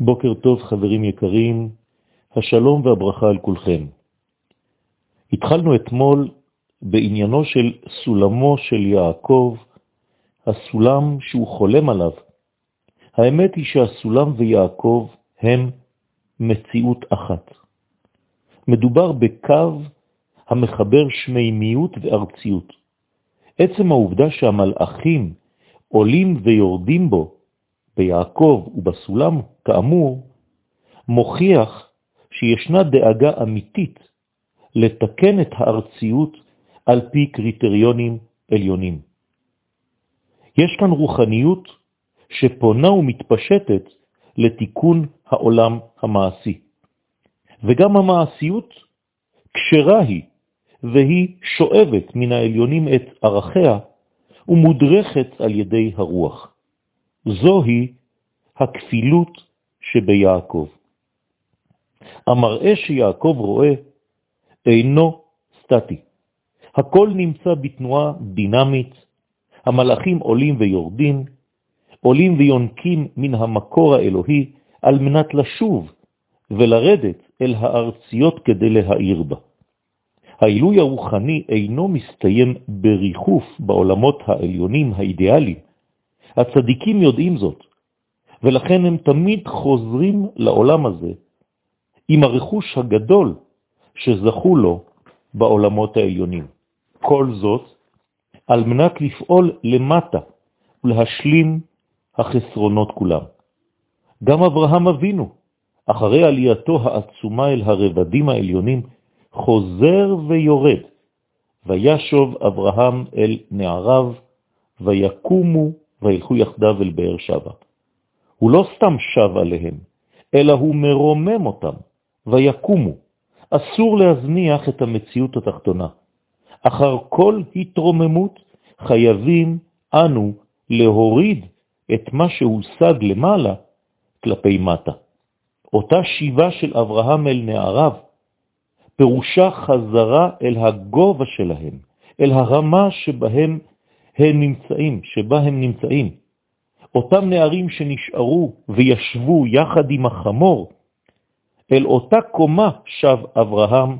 בוקר טוב חברים יקרים, השלום והברכה על כולכם. התחלנו אתמול בעניינו של סולמו של יעקב, הסולם שהוא חולם עליו. האמת היא שהסולם ויעקב הם מציאות אחת. מדובר בקו המחבר שמימיות וארציות. עצם העובדה שהמלאכים עולים ויורדים בו, ביעקב ובסולם, כאמור, מוכיח שישנה דאגה אמיתית לתקן את הארציות על פי קריטריונים עליונים. יש כאן רוחניות שפונה ומתפשטת לתיקון העולם המעשי. וגם המעשיות כשרה היא, והיא שואבת מן העליונים את ערכיה ומודרכת על ידי הרוח. זוהי הכפילות שביעקב. המראה שיעקב רואה אינו סטטי. הכל נמצא בתנועה דינמית, המלאכים עולים ויורדים, עולים ויונקים מן המקור האלוהי על מנת לשוב ולרדת אל הארציות כדי להאיר בה. העילוי הרוחני אינו מסתיים בריחוף בעולמות העליונים האידיאליים. הצדיקים יודעים זאת, ולכן הם תמיד חוזרים לעולם הזה עם הרכוש הגדול שזכו לו בעולמות העליונים. כל זאת על מנת לפעול למטה ולהשלים החסרונות כולם. גם אברהם אבינו, אחרי עלייתו העצומה אל הרבדים העליונים, חוזר ויורד. וישוב אברהם אל נעריו, ויקומו וילכו יחדיו אל באר שבע. הוא לא סתם שב עליהם, אלא הוא מרומם אותם, ויקומו. אסור להזניח את המציאות התחתונה. אחר כל התרוממות חייבים אנו להוריד את מה שהושג למעלה כלפי מטה. אותה שיבה של אברהם אל נעריו, פירושה חזרה אל הגובה שלהם, אל הרמה שבהם שבה הם נמצאים. אותם נערים שנשארו וישבו יחד עם החמור, אל אותה קומה שב אברהם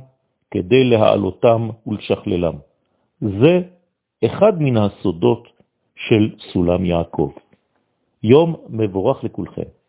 כדי להעלותם ולשכללם. זה אחד מן הסודות של סולם יעקב. יום מבורך לכולכם.